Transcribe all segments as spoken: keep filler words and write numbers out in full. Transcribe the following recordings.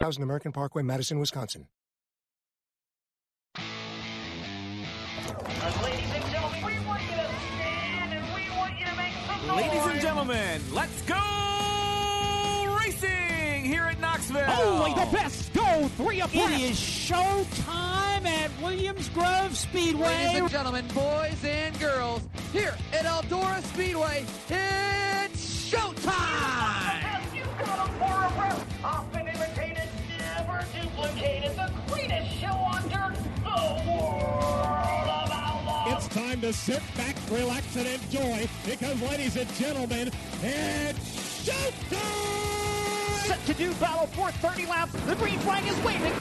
Thousand American Parkway, Madison, Wisconsin. Ladies and gentlemen, we want you to stand and we want you to make some noise. Ladies and gentlemen, let's go racing here at Knoxville. Only the best go three abreast. It is showtime at Williams Grove Speedway. Ladies and gentlemen, boys and girls, here at Eldora Speedway, it's showtime. You got them for a rest. Often imitated, never duplicated, the greatest show on dirt, the World of Outlaws. It's time to sit back, relax, and enjoy, because, ladies and gentlemen, it's showtime! Set to do battle for thirty laps, the green flag is waving.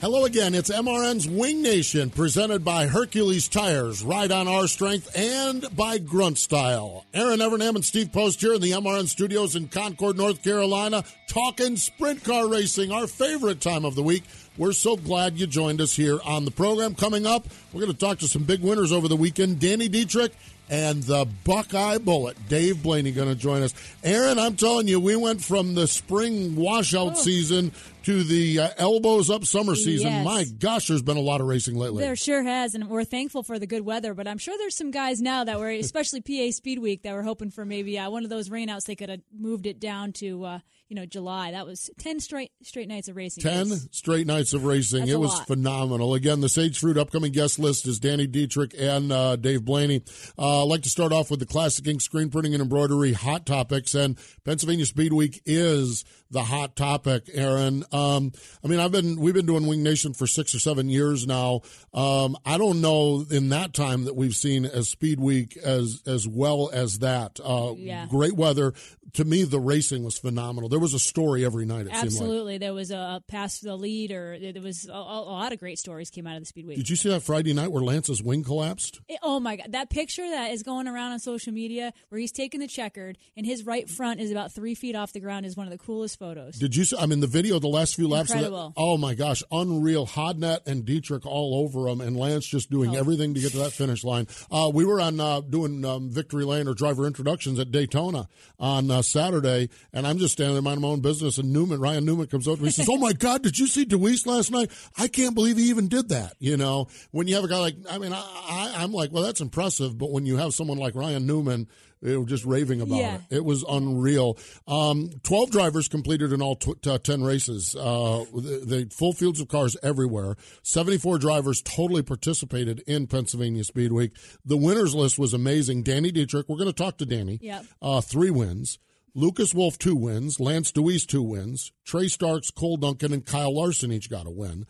Hello again, it's M R N's Wing Nation, presented by Hercules Tires, right on our strength, and by Grunt Style. Aaron Evernham and Steve Post here in the M R N studios in Concord, North Carolina, talking sprint car racing, our favorite time of the week. We're so glad you joined us here on the program. Coming up, we're going to talk to some big winners over the weekend, Danny Dietrich and the Buckeye Bullet. Dave Blaney going to join us. Aaron, I'm telling you, we went from the spring washout oh. season to the uh, elbows up summer season. Yes. My gosh, there's been a lot of racing lately. There sure has, and we're thankful for the good weather, but I'm sure there's some guys now that were, especially P A Speed Week, that were hoping for maybe uh, one of those rainouts. They could have moved it down to uh, you know July. That was ten straight straight nights of racing. ten was, straight nights of racing. It was lot. phenomenal. Again, the Sage Fruit upcoming guest list is Danny Dietrich and uh, Dave Blaney. Uh, I'd like to start off with the Classic Ink Screen Printing and Embroidery Hot Topics, and Pennsylvania Speed Week is the hot topic, Aaron. Um, I mean, I've been we've been doing Wing Nation for six or seven years now. Um, I don't know in that time that we've seen as Speed Week as as well as that. Uh, yeah. Great weather. To me, the racing was phenomenal. There was a story every night, it Absolutely. seemed like. Absolutely. There was a pass for the lead, or there was a, a lot of great stories came out of the Speed Week. Did you see that Friday night where Lance's wing collapsed? It, oh, my God. That picture that is going around on social media where he's taking the checkered, and his right front is about three feet off the ground, is one of the coolest photos. Did you see? I mean, the video, the last few laps. Incredible. Of that, oh, my gosh. Unreal. Hodnett and Dietrich all over him, and Lance just doing oh. everything to get to that finish line. Uh, we were on uh, doing um, Victory Lane or driver introductions at Daytona on uh, Saturday, and I'm just standing there minding my own business, and Newman, Ryan Newman comes over and he says, oh my God, did you see Dewease last night? I can't believe he even did that. You know, when you have a guy like, I mean, I, I, I'm like, well, that's impressive, but when you have someone like Ryan Newman, they were just raving about yeah. it. It was unreal. Um, twelve drivers completed in all t- t- ten races. Uh, they, they full fields of cars everywhere. seventy-four drivers totally participated in Pennsylvania Speed Week. The winners list was amazing. Danny Dietrich, we're going to talk to Danny. Yep. Uh, three wins. Lucas Wolf, two wins. Lance Dewease, two wins. Trey Starks, Cole Duncan, and Kyle Larson each got a win.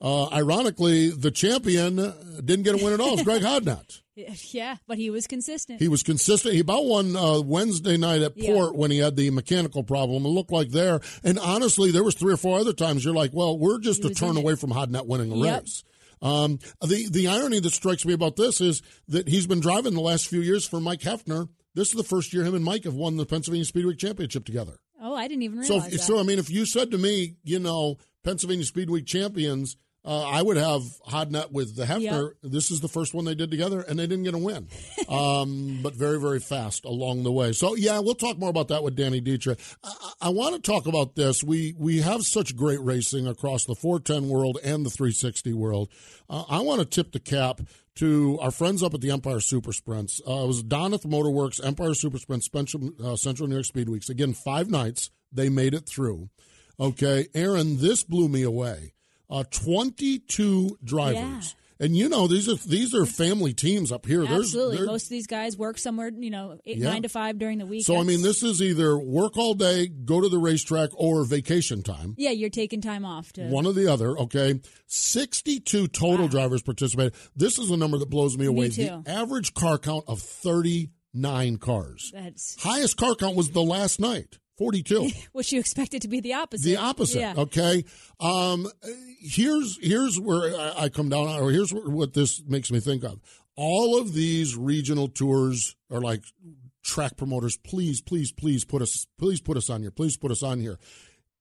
Uh, ironically, the champion didn't get a win at all. It was Greg Hodnett. Yeah, but he was consistent. He was consistent. He about won uh, Wednesday night at Port yeah. when he had the mechanical problem. It looked like there. And honestly, there was three or four other times you're like, well, we're just a turn away from Hodnett winning a yep. race. Um, the, the irony that strikes me about this is that he's been driving the last few years for Mike Hefner. This is the first year him and Mike have won the Pennsylvania Speedway Championship together. Oh, I didn't even realize so, that. So, I mean, if you said to me, you know, Pennsylvania Speedway champions, uh, I would have Hodnett with the Hefner. Yep. This is the first one they did together, and they didn't get a win. um, but very, very fast along the way. So, yeah, we'll talk more about that with Danny Dietrich. I, I want to talk about this. We we have such great racing across the four ten world and the three sixty world. Uh, I want to tip the cap to our friends up at the Empire Super Sprints. Uh, it was Donath Motor Works, Empire Super Sprints, Central, uh, Central New York Speed Weeks. Again, five nights. They made it through. Okay, Aaron, this blew me away. Uh, twenty-two drivers. Yeah. And, you know, these are these are family teams up here. Absolutely. There's, most of these guys work somewhere, you know, eight, yeah. nine to five during the week. So, I mean, this is either work all day, go to the racetrack, or vacation time. Yeah, you're taking time off. To... One or the other, okay. sixty-two total wow. drivers participated. This is a number that blows me away. Me too. The average car count of thirty-nine cars. That's... Highest car count was the last night. forty-two. Which you expect it to be the opposite. The opposite, yeah. Okay. Um, here's here's where I, I come down, or here's what this makes me think of. All of these regional tours are like track promoters. Please, please, please put us, please put us on here. Please put us on here.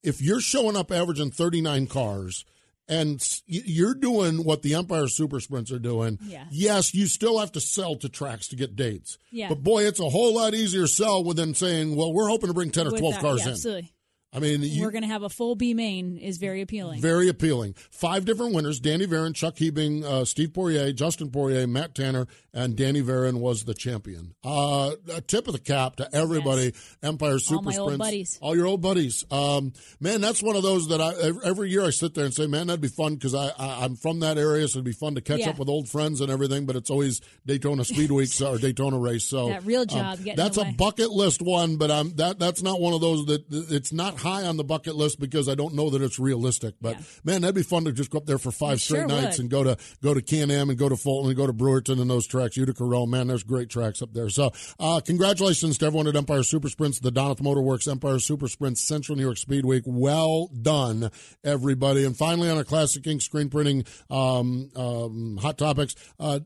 If you're showing up averaging thirty-nine cars, and you're doing what the Empire Super Sprints are doing. Yeah. Yes, you still have to sell to tracks to get dates. Yeah. But, boy, it's a whole lot easier sell than saying, well, we're hoping to bring ten or twelve that, cars yeah, in. Absolutely. I mean, you, we're going to have a full B main is very appealing. Very appealing. Five different winners: Danny Varin, Chuck Hebing, uh, Steve Poirier, Justin Poirier, Matt Tanner, and Danny Varin was the champion. Uh, a tip of the cap to everybody. Yes. Empire Super Sprints. All my Sprints, old buddies. All your old buddies. Um, man, that's one of those that I every year I sit there and say, man, that'd be fun because I, I I'm from that area, so it'd be fun to catch yeah. up with old friends and everything. But it's always Daytona Speed Week or Daytona race. So that real job. Um, that's a bucket list one, but I'm that that's not one of those that it's not high on the bucket list because I don't know that it's realistic. But, yeah. man, that'd be fun to just go up there for five it straight sure nights would. and go to go to Can-Am and go to Fulton and go to Brewerton and those tracks. Utica Row, man, there's great tracks up there. So uh, congratulations to everyone at Empire Super Sprints, the Donath Motor Works, Empire Super Sprints, Central New York Speed Week. Well done, everybody. And finally, on our Classic Ink screen printing um, um, hot topics, uh,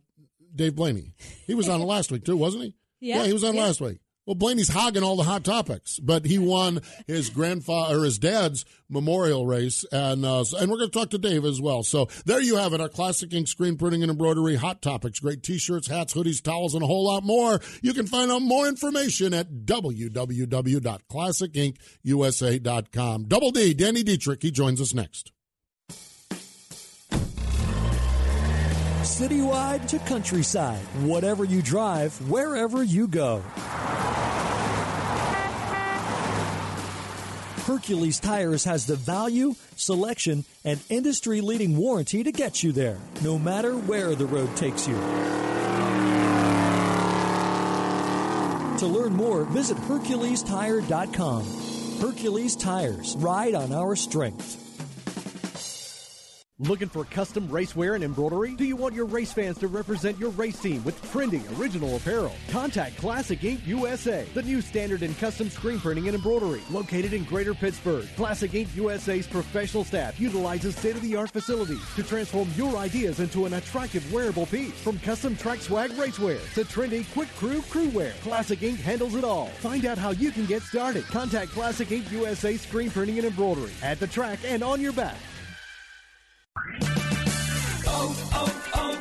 Dave Blaney. He was on last week, too, wasn't he? Yeah, yeah he was on yeah. last week. Well, Blaney's hogging all the hot topics, but he won his grandfather or his dad's memorial race, and uh, and we're going to talk to Dave as well. So there you have it, our Classic Ink screen printing and embroidery hot topics, great T-shirts, hats, hoodies, towels, and a whole lot more. You can find out more information at w w w dot classic ink u s a dot com. Double D, Danny Dietrich, he joins us next. Citywide to countryside, whatever you drive, wherever you go. Hercules Tires has the value, selection, and industry-leading warranty to get you there, no matter where the road takes you. To learn more, visit hercules tire dot com. Hercules Tires, ride on our strength. Looking for custom racewear and embroidery? Do you want your race fans to represent your race team with trending original apparel? Contact Classic Ink U S A, the new standard in custom screen printing and embroidery, located in Greater Pittsburgh. Classic Ink U S A's professional staff utilizes state-of-the-art facilities to transform your ideas into an attractive wearable piece. From custom track swag racewear to trendy quick crew crewwear, Classic Ink handles it all. Find out how you can get started. Contact Classic Ink U S A screen printing and embroidery at the track and on your back. Oh, oh, oh,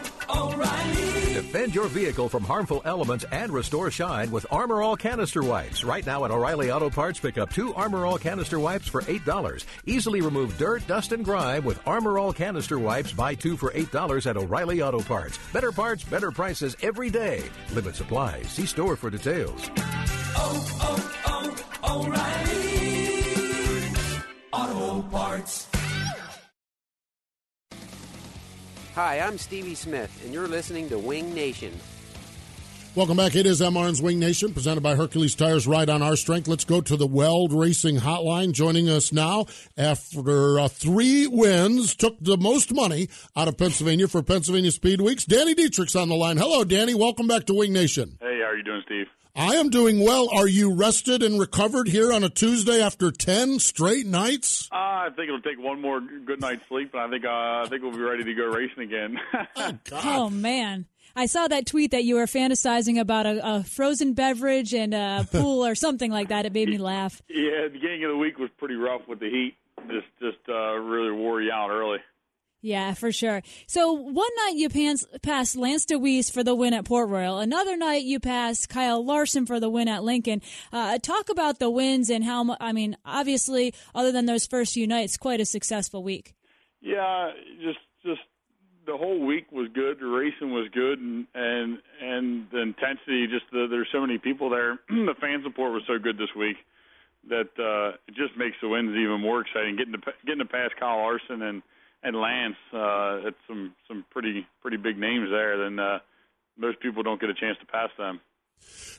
O'Reilly. Defend your vehicle from harmful elements and restore shine with Armor All canister wipes. Right now at O'Reilly Auto Parts, pick up two Armor All canister wipes for eight dollars. Easily remove dirt, dust, and grime with Armor All canister wipes. Buy two for eight dollars at O'Reilly Auto Parts. Better parts, better prices every day. Limit supplies. See store for details. Oh, oh, oh, O'Reilly Auto Parts. Hi, I'm Stevie Smith, and you're listening to Wing Nation. Welcome back. It is M R N's Wing Nation, presented by Hercules Tires, right on our strength. Let's go to the Weld Racing Hotline. Joining us now, after uh, three wins, took the most money out of Pennsylvania for Pennsylvania Speed Weeks. Danny Dietrich's on the line. Hello, Danny. Welcome back to Wing Nation. Hey, how are you doing, Steve? I am doing well. Are you rested and recovered here on a Tuesday after ten straight nights? Uh, I think it'll take one more good night's sleep, and I think uh, I think we'll be ready to go racing again. Oh, God. Oh, man. I saw that tweet that you were fantasizing about a, a frozen beverage and a pool or something like that. It made me laugh. Yeah, the beginning of the week was pretty rough with the heat. Just, just uh, really wore you out early. Yeah, for sure. So one night you pass, pass Lance Dewease for the win at Port Royal. Another night you pass Kyle Larson for the win at Lincoln. Uh, talk about the wins and how, I mean, obviously, other than those first few nights, quite a successful week. Yeah, just just the whole week was good. The racing was good, and and, and the intensity, just the, there's so many people there. The fan support was so good this week that uh, it just makes the wins even more exciting. Getting to getting to pass Kyle Larson and and Lance, uh, it's some some pretty pretty big names there. Then uh, most people don't get a chance to pass them.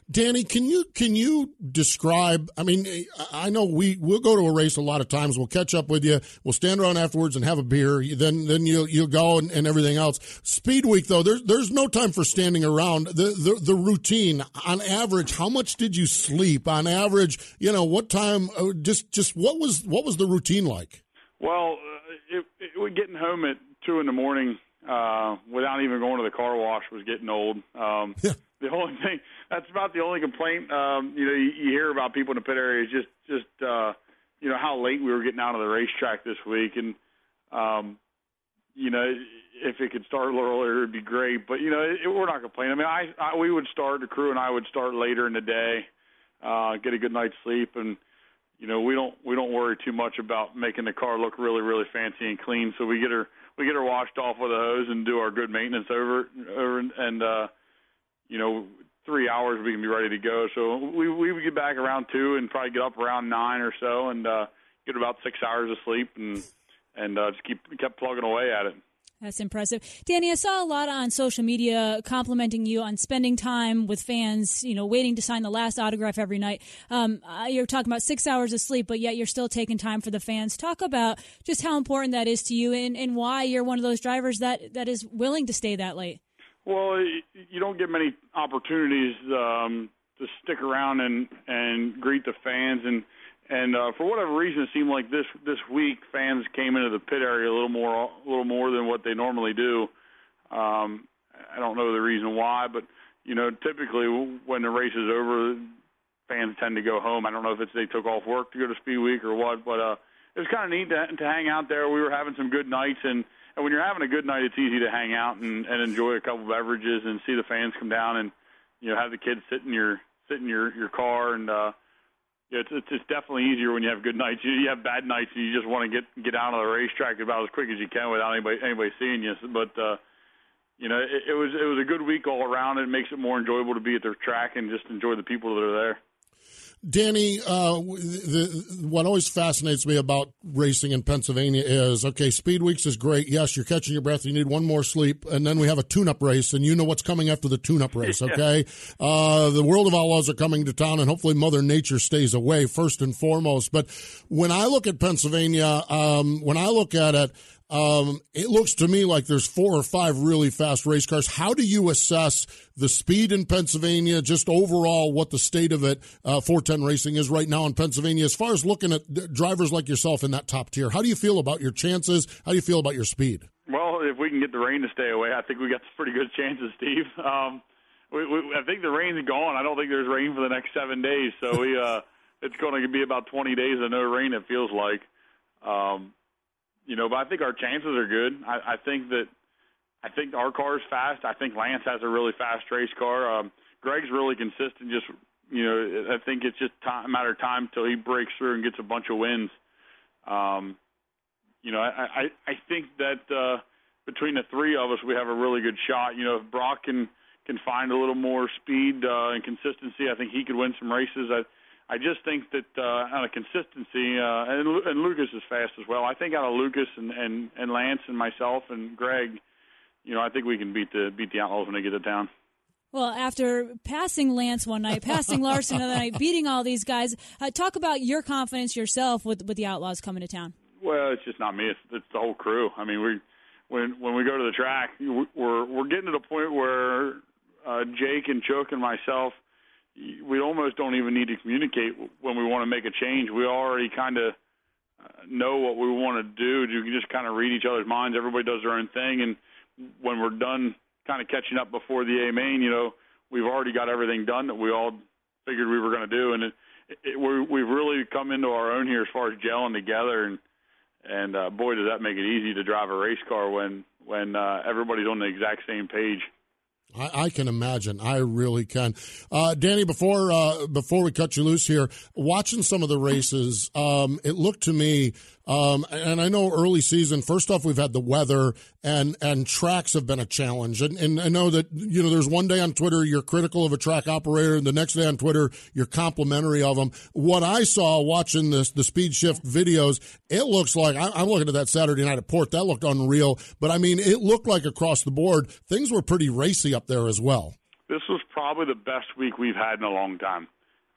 Danny, can you can you describe, I mean, I know we, we'll go to a race a lot of times. We'll catch up with you. We'll stand around afterwards and have a beer. Then then you'll, you'll go and, and everything else. Speed Week, though, there's, there's no time for standing around. The, the the routine, on average, how much did you sleep? On average, you know, what time, just just what was what was the routine like? Well, it, it, we're getting home at two in the morning uh, without even going to the car wash was getting old. Um, yeah. The only thing, that's about the only complaint, um, you know, you, you hear about people in the pit area is just, just uh, you know, how late we were getting out of the racetrack this week. And, um, you know, if it could start a little earlier, it would be great. But, you know, it, it, we're not complaining. I mean, I, I we would start, the crew and I would start later in the day, uh, get a good night's sleep. And, you know, we don't we don't worry too much about making the car look really, really fancy and clean. So we get her we get her washed off with a hose and do our good maintenance over, over and, and uh you know, three hours we can be ready to go. So we we would get back around two and probably get up around nine or so and uh, get about six hours of sleep and and uh, just keep kept plugging away at it. That's impressive. Danny, I saw a lot on social media complimenting you on spending time with fans, you know, waiting to sign the last autograph every night. Um, you're talking about six hours of sleep, but yet you're still taking time for the fans. Talk about just how important that is to you and, and why you're one of those drivers that, that is willing to stay that late. Well, you don't get many opportunities um, to stick around and, and greet the fans. And, and uh, for whatever reason, it seemed like this, this week fans came into the pit area a little more a little more than what they normally do. Um, I don't know the reason why, but, you know, typically when the race is over, fans tend to go home. I don't know if it's they took off work to go to Speed Week or what, but uh, it was kind of neat to, to hang out there. We were having some good nights, and And when you're having a good night, it's easy to hang out and, and enjoy a couple beverages and see the fans come down and, you know, have the kids sit in your sit in your, your car. And uh, yeah, it's, it's it's definitely easier when you have good nights. You, you have bad nights and you just want to get get out of the racetrack about as quick as you can without anybody anybody seeing you. But uh, you know, it, it was it was a good week all around. It makes it more enjoyable to be at the track and just enjoy the people that are there. Danny, uh, the, the, what always fascinates me about racing in Pennsylvania is, okay, Speed Weeks is great. Yes, you're catching your breath. You need one more sleep. And then we have a tune-up race, and you know what's coming after the tune-up race, okay? Yeah. Uh, the World of Outlaws are coming to town, and hopefully Mother Nature stays away first and foremost. But when I look at Pennsylvania, um, when I look at it, Um, it looks to me like there's four or five really fast race cars. How do you assess the speed in Pennsylvania, just overall what the state of it, uh, four ten racing is right now in Pennsylvania, as far as looking at drivers like yourself in that top tier? How do you feel about your chances? How do you feel about your speed? Well, if we can get the rain to stay away, I think we got some pretty good chances, Steve. Um, we, we, I think the rain's gone. I don't think there's rain for the next seven days. So we, uh, it's going to be about twenty days of no rain, it feels like. Um, You know, but I think our chances are good. I, I think that I think our car is fast. I think Lance has a really fast race car. Um, Greg's really consistent. Just, you know, I think it's just time, a matter of time till he breaks through and gets a bunch of wins. Um, you know, I, I, I think that uh, between the three of us, we have a really good shot. You know, if Brock can, can find a little more speed uh, and consistency, I think he could win some races. I I just think that uh, out of consistency, uh, and, and Lucas is fast as well. I think out of Lucas and, and, and Lance and myself and Greg, you know, I think we can beat the beat the Outlaws when they get to town. Well, after passing Lance one night, passing Larson another night, beating all these guys, uh, talk about your confidence yourself with with the Outlaws coming to town. Well, it's just not me; it's, it's the whole crew. I mean, we when when we go to the track, we're we're getting to the point where uh, Jake and Chuck and myself, we almost don't even need to communicate when we want to make a change. We already kind of know what we want to do. You can just kind of read each other's minds. Everybody does their own thing. And when we're done kind of catching up before the A main, you know, we've already got everything done that we all figured we were going to do. And it, it, we're, we've really come into our own here as far as gelling together. And, and uh, boy, does that make it easy to drive a race car when, when uh, everybody's on the exact same page. I, I can imagine. I really can. Uh, Danny, before uh, before we cut you loose here, watching some of the races, um, it looked to me Um, and I know early season, first off, we've had the weather and, and tracks have been a challenge. And, and I know that, you know, there's one day on Twitter you're critical of a track operator, and the next day on Twitter you're complimentary of them. What I saw watching this, the Speed Shift videos, it looks like, I, I'm looking at that Saturday night at Port, that looked unreal. But I mean, it looked like across the board, things were pretty racy up there as well. This was probably the best week we've had in a long time.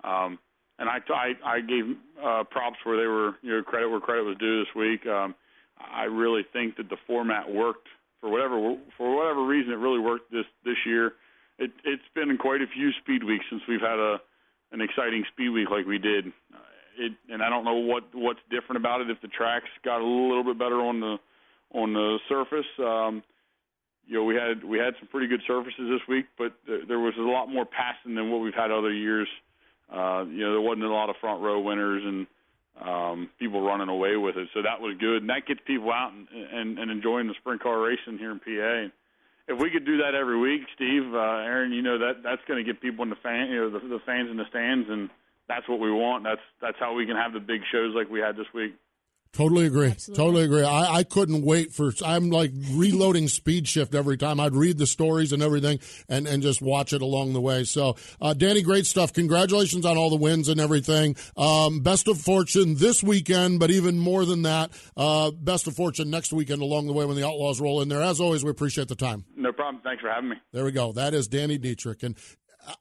Um, And I, I, I gave uh, props where they were, you know, credit where credit was due this week. Um, I really think that the format worked for whatever for whatever reason. It really worked this this year. It, it's been quite a few speed weeks since we've had a an exciting speed week like we did. It, and I don't know what, what's different about it. If the tracks got a little bit better on the on the surface, um, you know, we had we had some pretty good surfaces this week, but th- there was a lot more passing than what we've had other years. Uh, you know, there wasn't a lot of front row winners and um, people running away with it. So that was good. And that gets people out and, and, and enjoying the sprint car racing here in P A. If we could do that every week, Steve, uh, Aaron, you know, that that's going to get people in the fan, you know, the, the fans in the stands, and that's what we want. That's that's how we can have the big shows like we had this week. Totally agree. Absolutely. Totally agree. I, I couldn't wait for – I'm like reloading Speed Shift every time. I'd read the stories and everything and, and just watch it along the way. So, uh, Danny, great stuff. Congratulations on all the wins and everything. Um, best of fortune this weekend, but even more than that, uh, best of fortune next weekend along the way when the Outlaws roll in there. As always, we appreciate the time. No problem. Thanks for having me. There we go. That is Danny Dietrich. And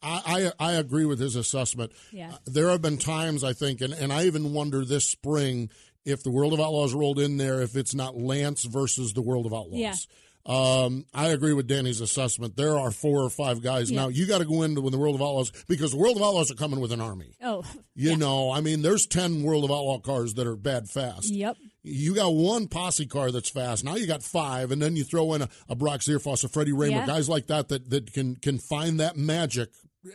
I, I, I agree with his assessment. Yeah. There have been times, I think, and, and I even wonder this spring – if the World of Outlaws rolled in there, if it's not Lance versus the World of Outlaws. Yeah. Um, I agree with Danny's assessment. There are four or five guys yeah. now. You got to go into the World of Outlaws because the World of Outlaws are coming with an army. Oh, You yeah. know, I mean, there's ten World of Outlaw cars that are bad fast. Yep. You got one posse car that's fast. Now you got five, and then you throw in a, a Brock Zierfoss, a Freddie Raymer, yeah. guys like that that, that can, can find that magic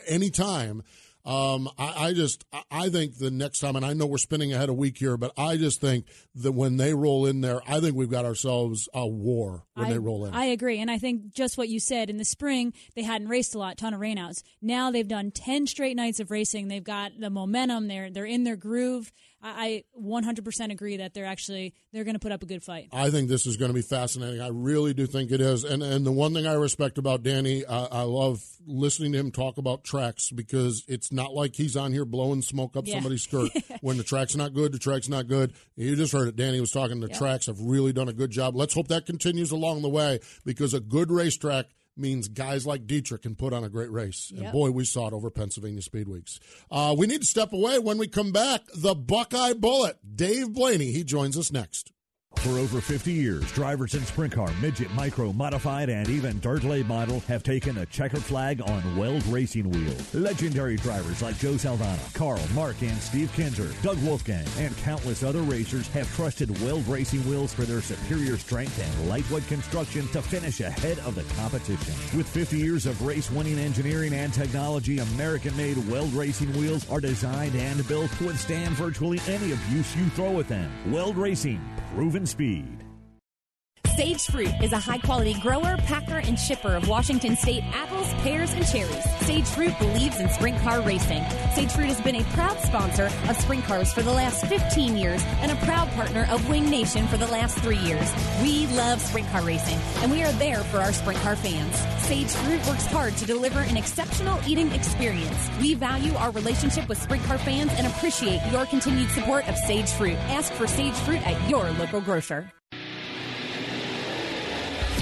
anytime. Um, I, I just, I think the next time, and I know we're spinning ahead a week here, but I just think that when they roll in there, I think we've got ourselves a war when I, they roll in. I agree. And I think just what you said, in the spring, they hadn't raced a lot, ton of rainouts. Now they've done ten straight nights of racing. They've got the momentum. They're, they're in their groove. I one hundred percent agree that they're actually they're going to put up a good fight. I think this is going to be fascinating. I really do think it is. And and the one thing I respect about Danny, uh, I love listening to him talk about tracks because it's not like he's on here blowing smoke up yeah. somebody's skirt. When the track's not good, the track's not good. You just heard it. Danny was talking. The yep. tracks have really done a good job. Let's hope that continues along the way because a good racetrack means guys like Dietrich can put on a great race. Yep. And, boy, we saw it over Pennsylvania Speed Weeks. Uh, we need to step away. When we come back, the Buckeye Bullet, Dave Blaney. He joins us next. For over fifty years, drivers in sprint car, midget, micro, modified, and even dirt late model have taken a checkered flag on Weld Racing wheels. Legendary drivers like Joe Salvana, Carl, Mark, and Steve Kinzer, Doug Wolfgang, and countless other racers have trusted Weld Racing wheels for their superior strength and lightweight construction to finish ahead of the competition. With fifty years of race-winning engineering and technology, American-made Weld Racing wheels are designed and built to withstand virtually any abuse you throw at them. Weld Racing, proven speed. Sage Fruit is a high-quality grower, packer, and shipper of Washington State apples, pears, and cherries. Sage Fruit believes in sprint car racing. Sage Fruit has been a proud sponsor of sprint cars for the last fifteen years and a proud partner of Wing Nation for the last three years. We love sprint car racing, and we are there for our sprint car fans. Sage Fruit works hard to deliver an exceptional eating experience. We value our relationship with sprint car fans and appreciate your continued support of Sage Fruit. Ask for Sage Fruit at your local grocer.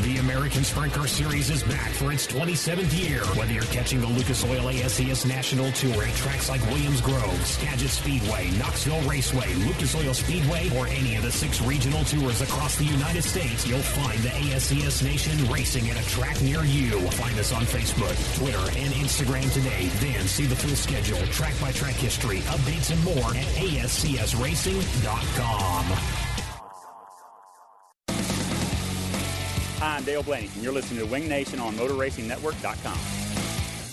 The American Sprint Car Series is back for its twenty-seventh year. Whether you're catching the Lucas Oil A S C S National Tour at tracks like Williams Grove, Skagit Speedway, Knoxville Raceway, Lucas Oil Speedway, or any of the six regional tours across the United States, you'll find the A S C S Nation racing at a track near you. Find us on Facebook, Twitter, and Instagram today. Then see the full schedule, track-by-track history, updates, and more at A S C S racing dot com. I'm Dale Blaney, and you're listening to Wing Nation on motor racing network dot com.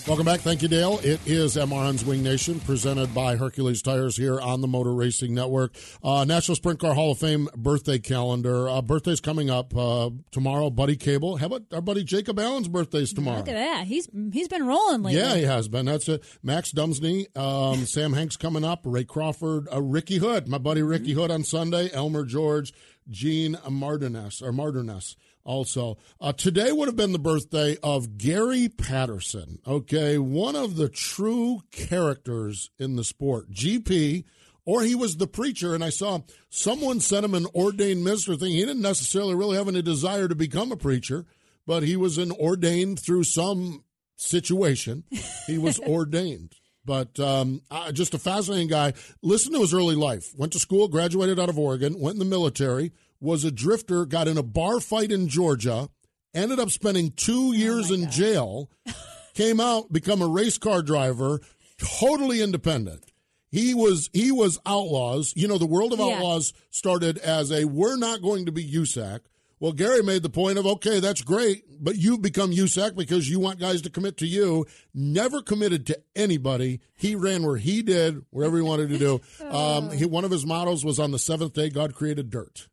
Welcome back. Thank you, Dale. It is M R N's Wing Nation, presented by Hercules Tires here on the Motor Racing Network. Uh, National Sprint Car Hall of Fame birthday calendar. Uh, birthday's coming up uh, tomorrow. Buddy Cable. How about our buddy Jacob Allen's birthday's tomorrow? Look at that. He's he's been rolling lately. Yeah, he has been. That's it. Max Dumsney, um, Sam Hanks coming up, Ray Crawford, uh, Ricky Hood, my buddy Ricky Hood on Sunday, Elmer George, Gene Martinez, or Martinez. Also, uh, today would have been the birthday of Gary Patterson, okay, one of the true characters in the sport, G P, or he was the preacher, and I saw someone sent him an ordained minister thing. He didn't necessarily really have any desire to become a preacher, but he was an ordained through some situation. He was ordained. But um, uh, just a fascinating guy. Listen to his early life. Went to school, graduated out of Oregon, went in the military, was a drifter, got in a bar fight in Georgia, ended up spending two years oh in God. jail, came out, become a race car driver, totally independent. He was he was Outlaws. You know, the World of yeah. Outlaws started as a, we're not going to be U S A C. Well, Gary made the point of, okay, that's great, but you become U S A C because you want guys to commit to you. Never committed to anybody. He ran where he did, wherever he wanted to do. Um, he, one of his mottos was, on the seventh day, God created dirt.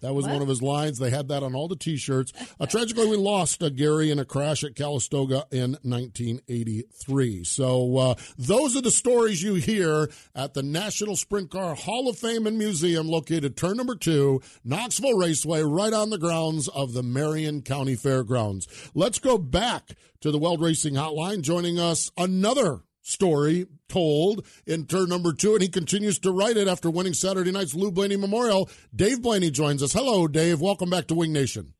That was what? one of his lines. They had that on all the T-shirts. Uh, tragically, we lost uh, Gary in a crash at Calistoga in nineteen eighty-three. So uh, those are the stories you hear at the National Sprint Car Hall of Fame and Museum, located turn number two, Knoxville Raceway, right on the grounds of the Marion County Fairgrounds. Let's go back to the Weld Racing Hotline. Joining us, another story told in turn number two, and he continues to write it after winning Saturday night's Lou Blaney Memorial. Dave Blaney joins us. Hello, Dave. Welcome back to Wing Nation.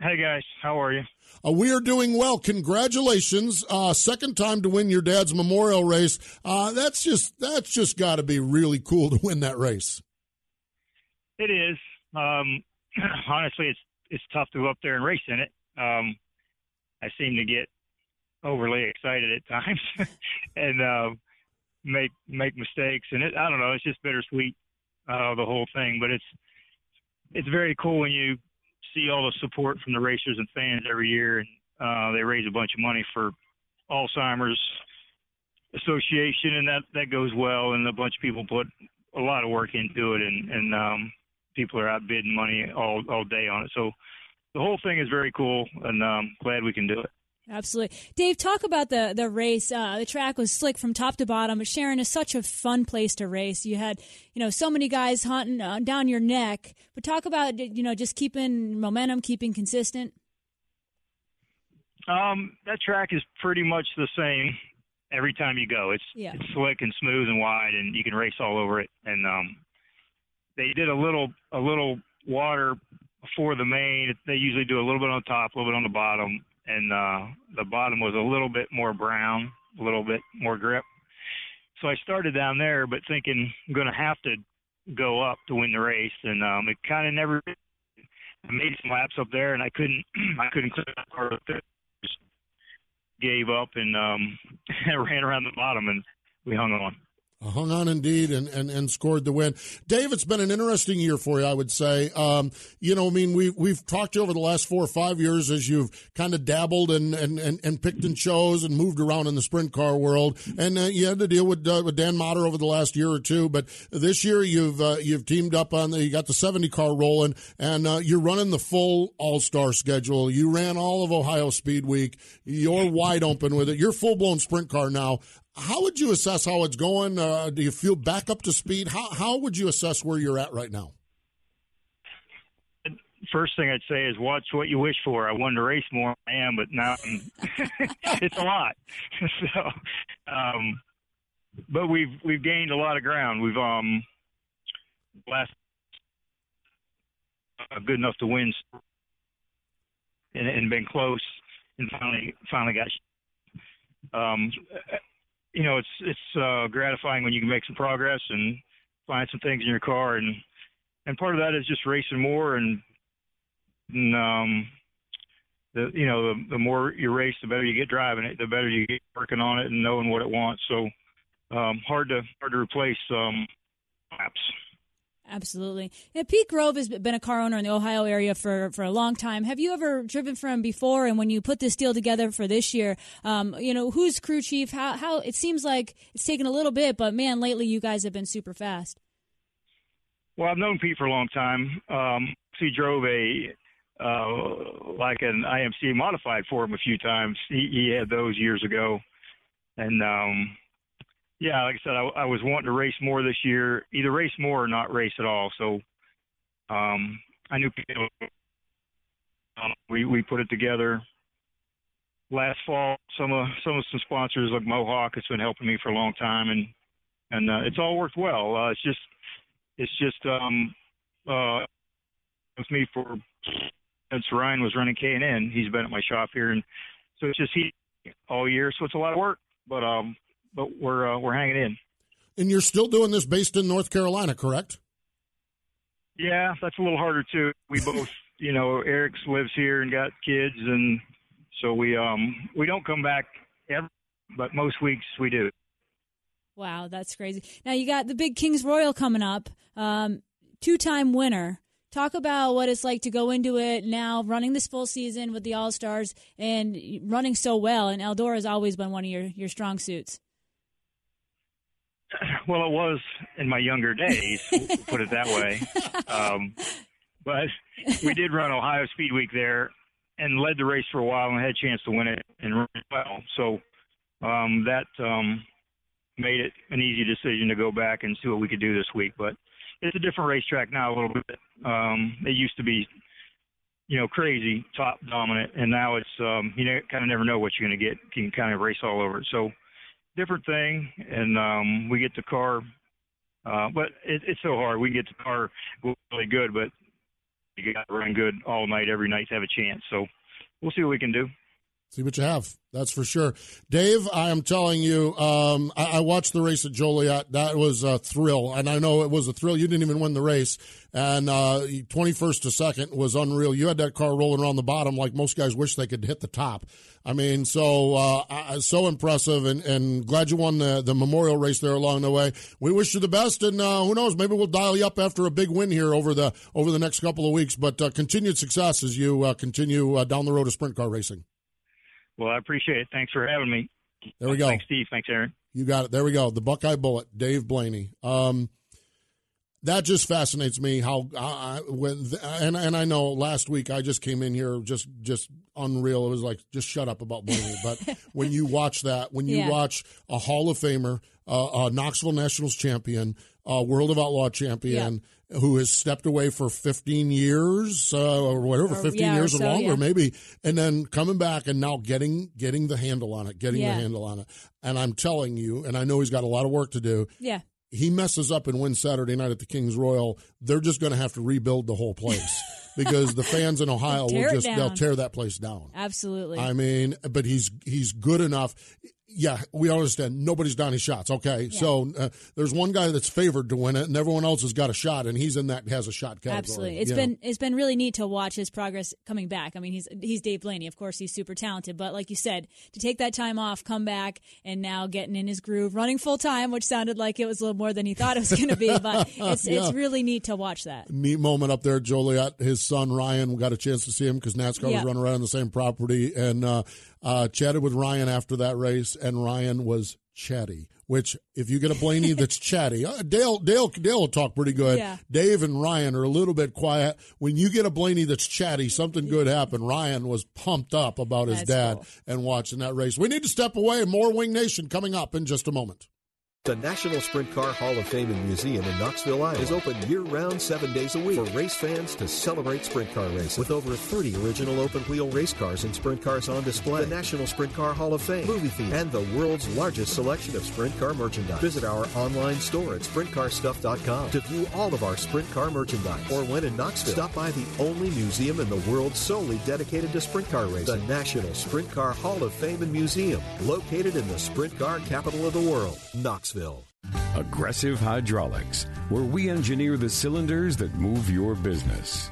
Hey, guys. How are you? Uh, we are doing well. Congratulations. Uh, second time to win your dad's memorial race. Uh, that's just that's just got to be really cool to win that race. It is. Um, honestly, it's it's tough to go up there and race in it. Um, I seem to get overly excited at times and uh, make make mistakes, and it, I don't know, it's just bittersweet, uh, the whole thing. But it's it's very cool when you see all the support from the racers and fans every year, and uh, they raise a bunch of money for Alzheimer's Association, and that, that goes well, and a bunch of people put a lot of work into it, and, and um, people are out bidding money all, all day on it. So the whole thing is very cool, and um, glad we can do it. Absolutely. Dave, talk about the, the race. Uh, the track was slick from top to bottom. Sharon is such a fun place to race. You had, you know, so many guys hunting uh, down your neck. But talk about, you know, just keeping momentum, keeping consistent. Um, that track is pretty much the same every time you go. It's, yeah. it's slick and smooth and wide, and you can race all over it. And um, they did a little a little water before the main. They usually do a little bit on top, a little bit on the bottom. And uh, the bottom was a little bit more brown, a little bit more grip. So I started down there, but thinking I'm going to have to go up to win the race, and um, it kind of never. I made some laps up there, and I couldn't, I couldn't clear that part of the pit. Just gave up, and um, I ran around the bottom, and we hung on. Hung on indeed and, and, and scored the win. Dave, it's been an interesting year for you, I would say. Um, you know, I mean, we, we've talked to you over the last four or five years as you've kind of dabbled and, and, and, and picked and chose and moved around in the sprint car world. And uh, you had to deal with, uh, with Dan Motter over the last year or two. But this year you've uh, you've teamed up on the, you got the seventy car rolling, and uh, you're running the full all-star schedule. You ran all of Ohio Speed Week. You're wide open with it. You're full-blown sprint car now. How would you assess how it's going? Uh, do you feel back up to speed? How how would you assess where you're at right now? First thing I'd say is watch what you wish for. I wanted to race more, I am, but now I'm, it's a lot. So, um, but we've we've gained a lot of ground. We've um, last uh, good enough to win, and, and been close, and finally finally got. Um, you know, it's it's uh, gratifying when you can make some progress and find some things in your car, and and part of that is just racing more, and, and um, the you know the, the more you race, the better you get driving it, the better you get working on it and knowing what it wants. So um, hard to hard to replace um, laps. Absolutely. And Pete Grove has been a car owner in the Ohio area for, for a long time. Have you ever driven for him before? And when you put this deal together for this year, um, you know, who's crew chief? How, how it seems like it's taken a little bit, but man, lately you guys have been super fast. Well, I've known Pete for a long time. Um, he drove a, uh, like an I M C modified for him a few times. He, he had those years ago. And, um, yeah, like I said, I, I was wanting to race more this year, either race more or not race at all. So um, I knew people. Um, we, we put it together last fall. Some of some of some sponsors like Mohawk has been helping me for a long time, and and uh, it's all worked well. Uh, it's just it's just um, uh, with me for since Ryan was running K and N. He's been at my shop here, and so it's just he all year. So it's a lot of work, but um. But we're uh, we're hanging in. And you're still doing this based in North Carolina, correct? Yeah, that's a little harder too. We both, you know, Eric's lives here and got kids, and so we um we don't come back ever, but most weeks we do. Wow, that's crazy. Now you got the big Kings Royal coming up, um, two-time winner. Talk about what it's like to go into it now, running this full season with the All Stars and running so well. And Eldora has always been one of your, your strong suits. Well, it was in my younger days, we'll put it that way. Um, but we did run Ohio Speed Week there and led the race for a while and had a chance to win it and run it well. So um, that um, made it an easy decision to go back and see what we could do this week. But it's a different racetrack now a little bit. Um, it used to be, you know, crazy, top dominant, and now it's, um, you know, kind of never know what you're going to get. You can kind of race all over it. So, different thing, and um, we get the car, uh, but it, it's so hard. We get the car really good, but you got to run good all night, every night to have a chance. So we'll see what we can do. See what you have. That's for sure. Dave, I am telling you, um, I, I watched the race at Joliet. That was a thrill, and I know it was a thrill. You didn't even win the race, and uh, twenty-first to second was unreal. You had that car rolling around the bottom like most guys wish they could hit the top. I mean, so uh, so impressive, and, and glad you won the, the memorial race there along the way. We wish you the best, and uh, who knows, maybe we'll dial you up after a big win here over the over the next couple of weeks, but uh, continued success as you uh, continue uh, down the road of sprint car racing. Well, I appreciate it. Thanks for having me. There we go. Thanks, Steve. Thanks, Aaron. You got it. There we go. The Buckeye Bullet, Dave Blaney. Um, that just fascinates me. How I, when and and I know last week I just came in here just just unreal. It was like just shut up about Blaney. But when you watch that, when you yeah. watch a Hall of Famer, uh, a Knoxville Nationals champion, a World of Outlaw champion. Yeah. Who has stepped away for fifteen years uh, or whatever, or, fifteen yeah, years or, so, or longer yeah. maybe, and then coming back and now getting getting the handle on it, getting yeah. the handle on it. And I'm telling you, and I know he's got a lot of work to do. Yeah. He messes up and wins Saturday night at the Kings Royal. They're just going to have to rebuild the whole place because the fans in Ohio will just they'll tear that place down. Absolutely. I mean, but he's he's good enough. Yeah, we understand. Nobody's Donnie Schatz. Okay, yeah. so uh, there's one guy that's favored to win it, and everyone else has got a shot, and he's in that has a shot category. Absolutely, it's been know? it's been really neat to watch his progress coming back. I mean, he's he's Dave Blaney, of course, he's super talented, but like you said, to take that time off, come back, and now getting in his groove, running full time, which sounded like it was a little more than he thought it was going to be, but it's yeah. it's really neat to watch that. Neat moment up there, at Joliet. His son Ryan got a chance to see him because NASCAR yeah. was running around on the same property, and uh, uh, chatted with Ryan after that race. And Ryan was chatty, which if you get a Blaney that's chatty, uh, Dale, Dale, Dale will talk pretty good. Yeah. Dave and Ryan are a little bit quiet. When you get a Blaney that's chatty, something good happened. Ryan was pumped up about his that's dad cool. and watching that race. We need to step away. More Wing Nation coming up in just a moment. The National Sprint Car Hall of Fame and Museum in Knoxville, Iowa is open year-round seven days a week for race fans to celebrate sprint car racing. With over thirty original open-wheel race cars and sprint cars on display, the National Sprint Car Hall of Fame, movie theater, and the world's largest selection of sprint car merchandise. Visit our online store at sprint car stuff dot com to view all of our sprint car merchandise. Or when in Knoxville, stop by the only museum in the world solely dedicated to sprint car racing. The National Sprint Car Hall of Fame and Museum, located in the sprint car capital of the world, Knoxville. Aggressive Hydraulics, where we engineer the cylinders that move your business.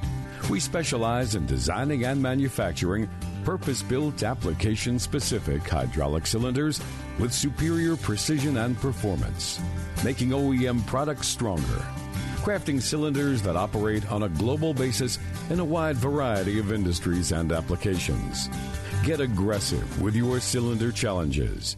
We specialize in designing and manufacturing purpose-built, application-specific hydraulic cylinders with superior precision and performance, making O E M products stronger. crafting cylinders that operate on a global basis in a wide variety of industries and applications. Get aggressive with your cylinder challenges.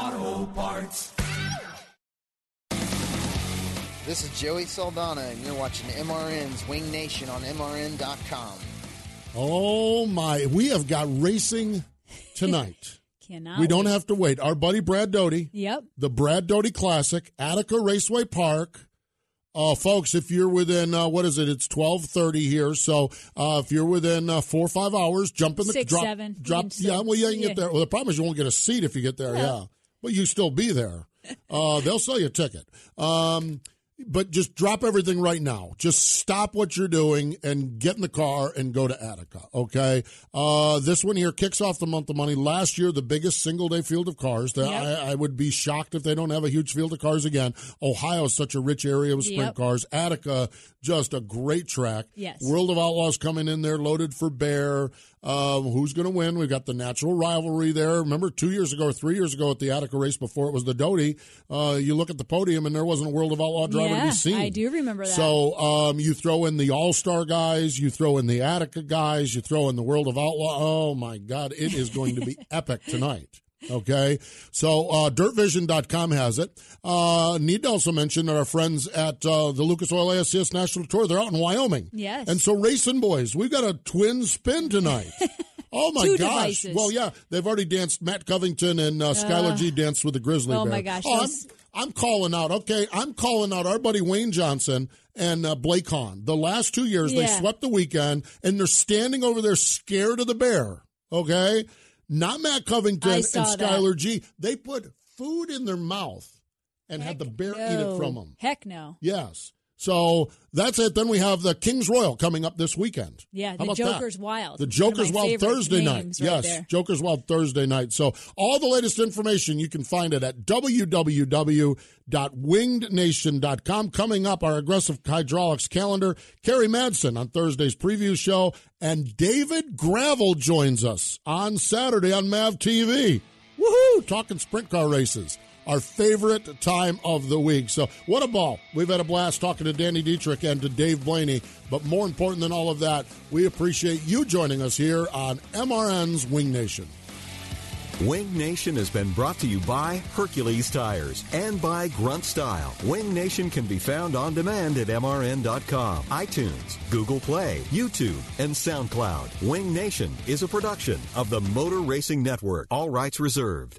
oh, O'Reilly Auto Parts. This is Joey Saldana, and you're watching M R N's Wing Nation on M R N dot com. Oh, my. We have got racing tonight. Cannot. We don't wait. have to wait. Our buddy Brad Doty. Yep. The Brad Doty Classic, Attica Raceway Park. Uh, folks, if you're within, uh, what is it? It's twelve thirty here. So uh, if you're within uh, four or five hours, jump in the Six, drop. Seven. Drop. Yeah, well, yeah, you can yeah. get there. Well, the problem is you won't get a seat if you get there. Well. Yeah. Well, you still be there. Uh, they'll sell you a ticket. Um, But just drop everything right now. Just stop what you're doing and get in the car and go to Attica, okay? Uh, this one here kicks off the month of money. Last year, the biggest single-day field of cars. Yep. I, I would be shocked if they don't have a huge field of cars again. Ohio is such a rich area with sprint yep. cars. Attica, just a great track. Yes. World of Outlaws coming in there, loaded for bear. Um, who's going to win? We've got the natural rivalry there. Remember two years ago or three years ago at the Attica race before it was the Doty, uh, you look at the podium and there wasn't a World of Outlaw driver yeah, to be seen. I do remember that. So um, you throw in the All-Star guys, you throw in the Attica guys, you throw in the World of Outlaw. Oh, my God, it is going to be epic tonight. Okay, so uh, dirt vision dot com has it. Uh, need to also mention that our friends at uh, the Lucas Oil A S C S National Tour, they're out in Wyoming. Yes. And so, Racing Boys, we've got a twin spin tonight. Oh, my Two gosh. Devices. Well, yeah, they've already danced. Matt Covington and uh, Skylar uh, G danced with the Grizzly oh Bear. Oh, my gosh. Oh, I'm, I'm calling out. Okay, I'm calling out our buddy Wayne Johnson and uh, Blake Hahn. The last two years, yeah. they swept the weekend, and they're standing over there scared of the bear. Okay. Not Matt Covington and Skylar G. They put food in their mouth and Heck had the bear no. eat it from them. Heck no. Yes. So that's it. Then we have the Kings Royal coming up this weekend. Yeah, the Joker's that? Wild. The Joker's Wild Thursday night. Right yes, there. Joker's Wild Thursday night. So all the latest information, you can find it at w w w dot winged nation dot com. Coming up, our Aggressive Hydraulics calendar, Carrie Madsen on Thursday's preview show, and David Gravel joins us on Saturday on Mav T V. Woohoo! Talking sprint car races. Our favorite time of the week. So what a ball. We've had a blast talking to Danny Dietrich and to Dave Blaney. But more important than all of that, we appreciate you joining us here on M R N's Wing Nation. Wing Nation has been brought to you by Hercules Tires and by Grunt Style. Wing Nation can be found on demand at M R N dot com, iTunes, Google Play, YouTube, and SoundCloud. Wing Nation is a production of the Motor Racing Network. All rights reserved.